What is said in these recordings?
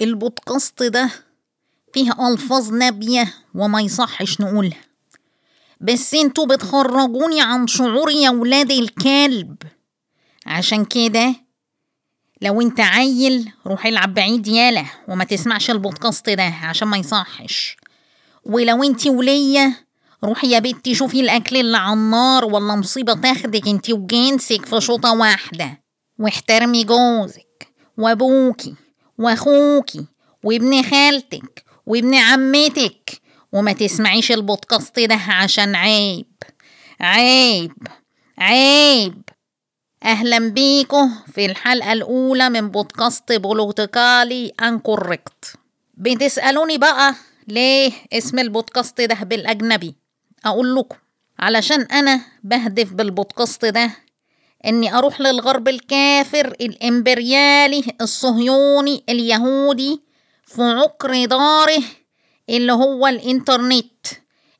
البودكاست ده فيه ألفاظ نابية وما يصحش نقولها، بس انتوا بتخرجوني عن شعوري يا ولاد الكلب. عشان كده لو انت عيل روح العب بعيد يالا وما تسمعش البودكاست ده عشان ما يصحش، ولو انت ولية روحي يا بنتي شوفي الأكل اللي على النار ولا مصيبة تاخدك انت وجنسك في شوطة واحدة، واحترمي جوزك وابوكي واخوكي وابن خالتك وابن عمتك، وما تسمعيش البودكاست ده عشان عيب عيب عيب. أهلا بيكم في الحلقة الأولى من بودكاست بولوتيكالي أنكوركت. بتسألوني بقى ليه اسم البودكاست ده بالأجنبي؟ أقول لكم علشان أنا بهدف بالبودكاست ده أني أروح للغرب الكافر الإمبريالي الصهيوني اليهودي في عقر داره اللي هو الإنترنت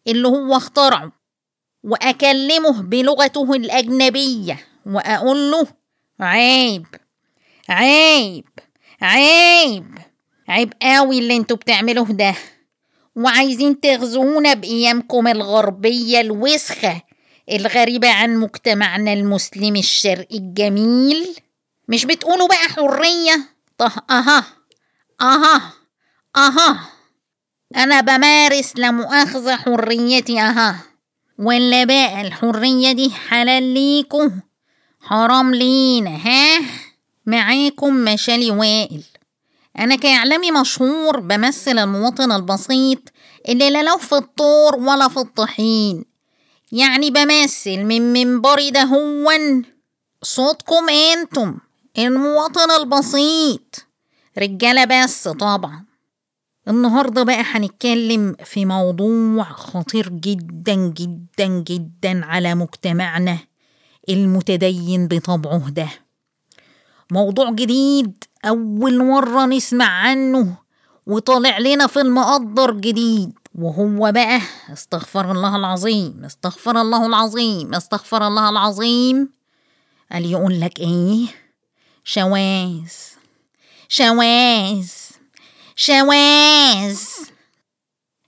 اللي هو اخترعه، وأكلمه بلغته الأجنبية وأقول له عيب عيب عيب عيب قوي اللي انتوا بتعملوه ده، وعايزين تغزونا بأيامكم الغربية الوسخة الغريبة عن مجتمعنا المسلم الشرقي الجميل. مش بتقولوا بقى حرية؟ طه أها أها أها أنا بمارس لمؤاخذة حريتي أها، ولا بقى الحرية دي حلال ليكم حرام لينا؟ ها معاكم مشالي وائل. أنا كإعلامي مشهور بمثل المواطن البسيط اللي لا له في الطور ولا في الطحين، يعني بمثل من منبري ده هو صوتكم أنتم المواطن البسيط رجالة بس. طبعا النهاردة بقى هنتكلم في موضوع خطير جدا جدا جدا على مجتمعنا المتدين بطبعه ده، موضوع جديد أول مرة نسمع عنه وطالع لنا في المقدر جديد، وهو بقى استغفر الله العظيم استغفر الله العظيم استغفر الله العظيم قال يقول لك ايه؟ شواذ شواذ شواذ.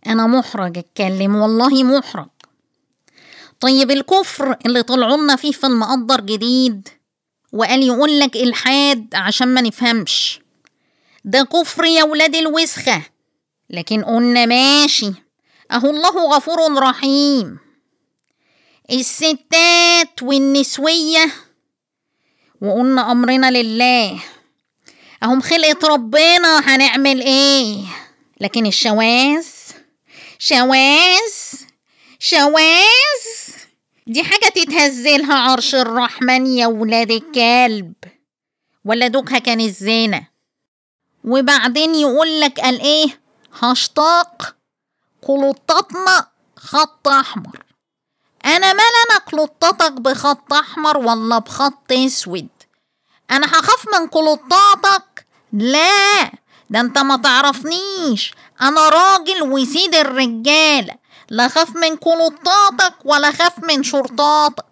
أنا محرج أتكلم والله محرج. طيب الكفر اللي طلعونا فيه في المقدر جديد وقال يقول لك الحاد عشان ما نفهمش، ده كفر يا ولاد الوسخة. لكن قلنا ماشي أهو الله غفور رحيم، الستات والنسوية وقلنا أمرنا لله أهم خلقة ربنا هنعمل إيه. لكن الشواذ شواذ شواذ دي حاجة تتهزلها عرش الرحمن يا ولاد الكلب، ولا دوكها كان الزنا. وبعدين يقول لك قال ايه؟ هاشتاق قلطتنا خط احمر. انا ما انا قلطتك بخط احمر ولا بخط اسود، انا هخاف من قلطاتك؟ لا ده انت ما تعرفنيش، انا راجل وسيد الرجالة، لا خاف من كلطاتك ولا خاف من شرطاتك.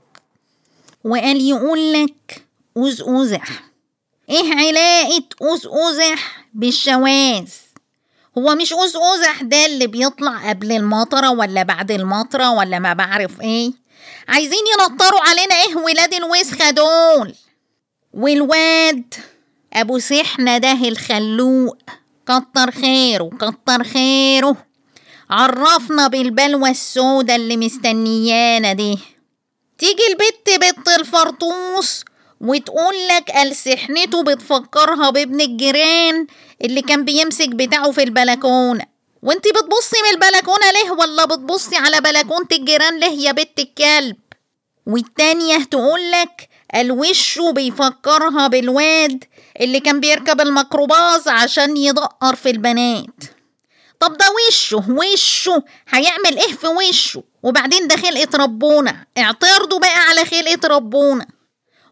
وقال يقول لك أزأزح. إيه علاقة أزأزح بالشواذ؟ هو مش أزأزح ده اللي بيطلع قبل المطرة ولا بعد المطرة ولا ما بعرف إيه؟ عايزين ينطروا علينا إيه ولاد الوسخة دول؟ والواد أبو سحنة ده الخلوق كتر خيره كتر خيره عرفنا بالبلوى السودة اللي مستنيانا دي، تيجي البت الفرطوس وتقول لك قال سحنته بتفكرها بابن الجيران اللي كان بيمسك بتاعه في البلكونة. وانتي بتبصي من البلكونة ليه ولا بتبصي على بلكونة الجيران ليه يا بت الكلب؟ والتانية تقول لك قال وشه بيفكرها بالواد اللي كان بيركب الميكروباص عشان يدقر في البنات. طب ده وشه هيعمل ايه في وشه؟ وبعدين ده خلقة ربنا، اعترضوا بقى على خلقة ربنا.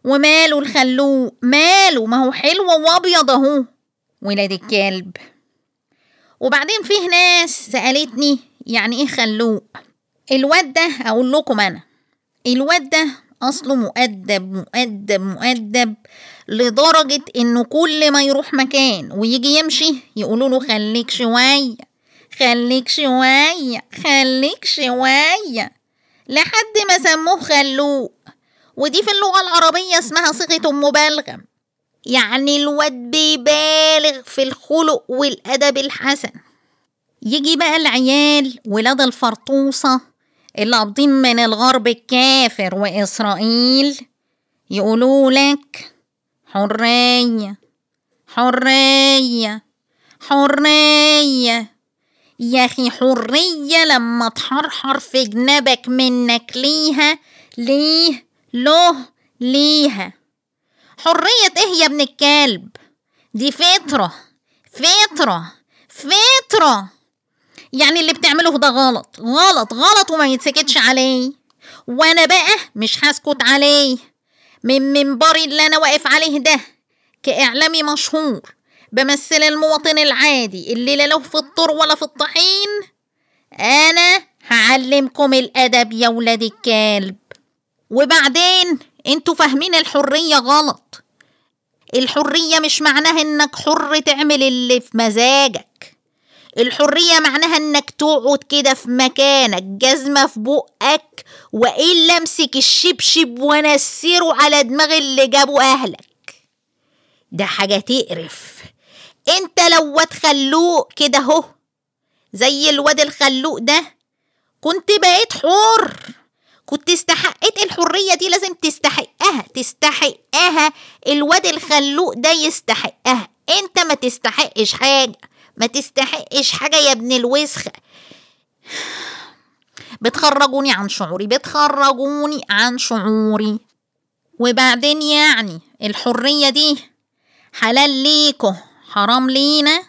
وماله الخلوق ماله؟ ما هو حلو وابيض اهو ولاد الكلب. وبعدين فيه ناس سألتني يعني ايه خلوق؟ الواد ده اقول لكم انا الواد ده اصله مؤدب مؤدب مؤدب لدرجة انه كل ما يروح مكان ويجي يمشي يقولوا له خليك شوية خليك شوية خليك شوية، لحد ما سموه خلوق. ودي في اللغة العربية اسمها صيغة مبالغة، يعني الواد بيبالغ في الخلق والأدب الحسن. يجي بقى العيال ولاد الفرطوسة اللي قابضين من الغرب الكافر وإسرائيل يقولوا لك حرية حرية حرية. يا أخي حرية لما تحرحر في جنبك منك ليها ليه له ليها. حرية ايه يا ابن الكلب؟ دي فطرة فطرة فطرة، يعني اللي بتعمله ده غلط غلط غلط وما يتسكتش عليه، وانا بقى مش هسكت عليه من منبري اللي انا واقف عليه ده كاعلامي مشهور بمثل المواطن العادي اللي لا له في الطر ولا في الطحين. انا هعلمكم الادب يا ولاد الكلب. وبعدين انتوا فاهمين الحرية غلط. الحرية مش معناها انك حر تعمل اللي في مزاجك، الحرية معناها انك تقعد كده في مكانك جزمة في بقك والا امسك الشبشب ونسره على دماغ اللي جابه اهلك. ده حاجة تقرف. انت لو واد خلوق كده اهو زي الواد الخلوق ده كنت بقيت حر، كنت استحقت الحرية دي، لازم تستحقها تستحقها. الواد الخلوق ده يستحقها، انت ما تستحقش حاجة ما تستحقش حاجة يا ابن الوسخة. بتخرجوني عن شعوري بتخرجوني عن شعوري. وبعدين يعني الحرية دي حلال ليكو حرام لينا.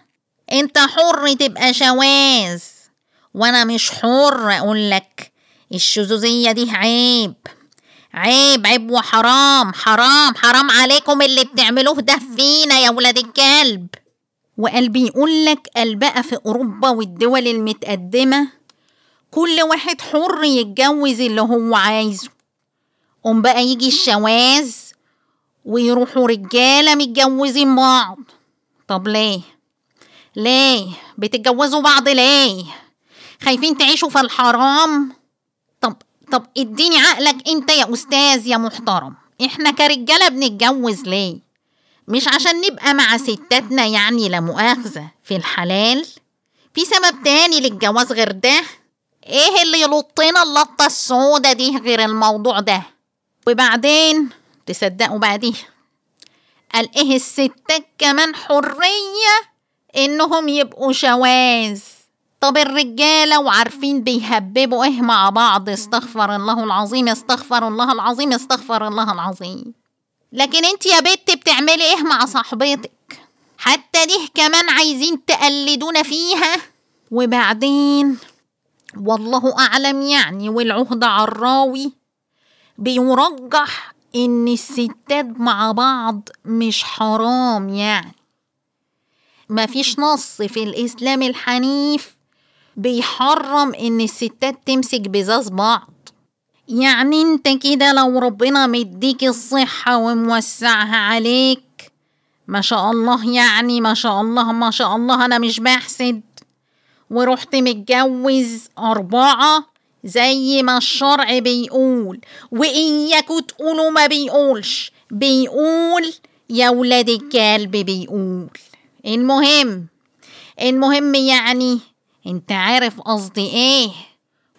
انت حر تبقى شواذ وانا مش حر. اقول لك الشذوذية دي عيب عيب عيب وحرام حرام حرام عليكم اللي بتعملوه ده فينا يا ولاد الكلب. وقلبي يقولك البقى في أوروبا والدول المتقدمة كل واحد حر يتجوز اللي هو عايزه، قوم بقى يجي الشواذ ويروحوا رجالة متجوزين بعض. طب ليه ليه بتتجوزوا بعض؟ ليه خايفين تعيشوا في الحرام؟ طب اديني عقلك انت يا استاذ يا محترم. احنا كرجاله بنتجوز ليه؟ مش عشان نبقى مع ستاتنا يعني لا مؤاخذه في الحلال؟ في سبب تاني للجواز غير ده؟ ايه اللي يلطنا اللطه السودة دي غير الموضوع ده؟ وبعدين تصدقوا بعديه قال ايه الستات كمان حريه انهم يبقوا شواذ. طب الرجالة وعارفين بيهببوا ايه مع بعض؟ استغفر الله العظيم استغفر الله العظيم استغفر الله العظيم. لكن انت يا بنت بتعملي ايه مع صاحبتك؟ حتى دي كمان عايزين تقلدونا فيها. وبعدين والله اعلم يعني والعهد عراوي بيرجح ان الستات مع بعض مش حرام، يعني ما فيش نص في الاسلام الحنيف بيحرم ان الستات تمسك بزاز بعض. يعني انت كده لو ربنا مديك الصحة وموسعها عليك ما شاء الله، يعني ما شاء الله ما شاء الله انا مش بحسد، ورحت متجوز 4 زي ما الشرع بيقول، وإياكوا تقولوا ما بيقولش بيقول يا ولاد الكلب بيقول. المهم يعني انت عارف قصدي ايه،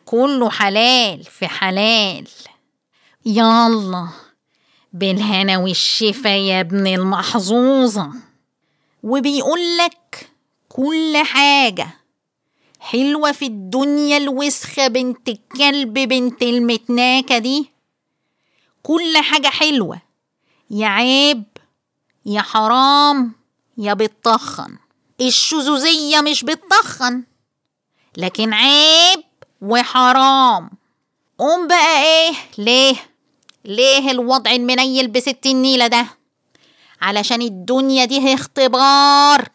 كله حلال في حلال. يلا بالهنا والشفا يا ابن المحظوظة. وبيقولك كل حاجة حلوة في الدنيا الوسخة بنت الكلب بنت المتناكة دي، كل حاجة حلوة يا عيب يا حرام يا بتطخن. الشذوذية مش بتطخن لكن عيب وحرام. قوم بقى ايه ليه الوضع المنيل بست النيلة ده؟ علشان الدنيا دي اختبار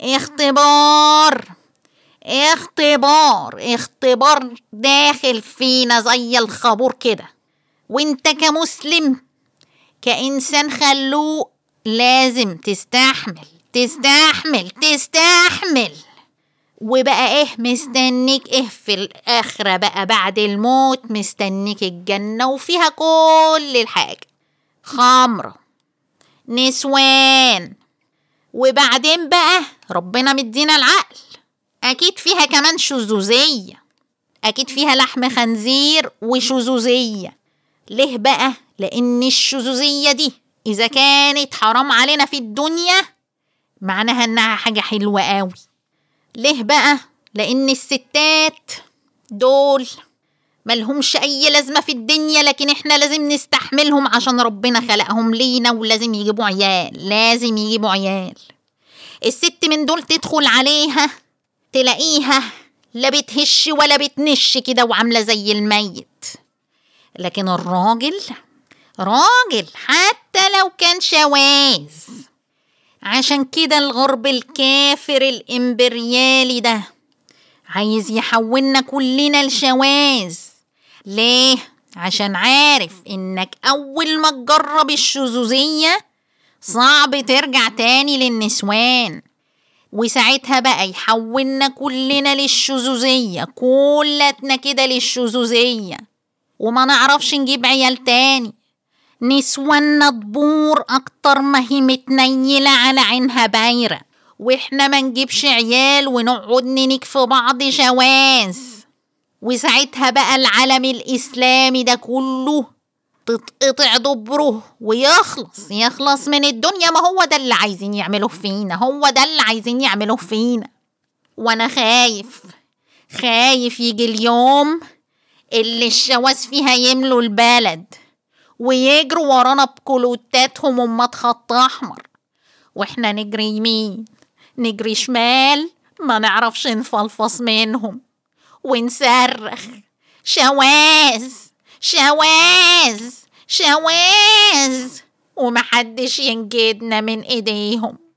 اختبار اختبار اختبار داخل فينا زي الخبور كده. وانت كمسلم كإنسان خلوق لازم تستحمل. وبقى مستنيك في الآخرة، بقى بعد الموت مستنيك الجنة وفيها كل الحاجة، خمرة، نسوان، وبعدين بقى ربنا مدينا العقل، أكيد فيها كمان شذوذية، أكيد فيها لحم خنزير وشذوذية. ليه بقى؟ لأن الشذوذية دي إذا كانت حرام علينا في الدنيا معناها أنها حاجة حلوة قوي. ليه بقى؟ لأن الستات دول ملهمش أي لازمة في الدنيا، لكن إحنا لازم نستحملهم عشان ربنا خلقهم لينا، ولازم يجيبوا عيال، الست من دول تدخل عليها تلاقيها لا بتهش ولا بتنش كده وعاملة زي الميت. لكن الراجل حتى لو كان شواذ. عشان كده الغرب الكافر الإمبريالي ده عايز يحولنا كلنا لشواذ. ليه؟ عشان عارف إنك أول ما تجرب الشذوذية صعب ترجع تاني للنسوان، وساعتها بقى يحولنا كلنا للشذوذية، كلتنا كده للشذوذية، وما نعرفش نجيب عيال تاني. نسوانا دبور أكتر ما هي متنيلة على عينها بايرة، وإحنا ما نجيبش عيال ونقعد ننك في بعض شواذ. وساعتها بقى العالم الإسلامي ده كله تتقطع دبره ويخلص، من الدنيا. ما هو ده اللي عايزين يعملوه فينا، وأنا خايف، يجي اليوم اللي الشواذ فيها يملوا البلد ويجروا ورانا بكلوتاتهم ومات خط أحمر، وإحنا نجري يمين نجري شمال ما نعرفش نفلفص منهم، ونصرخ شواذ شواذ شواذ، ومحدش ينجدنا من إيديهم.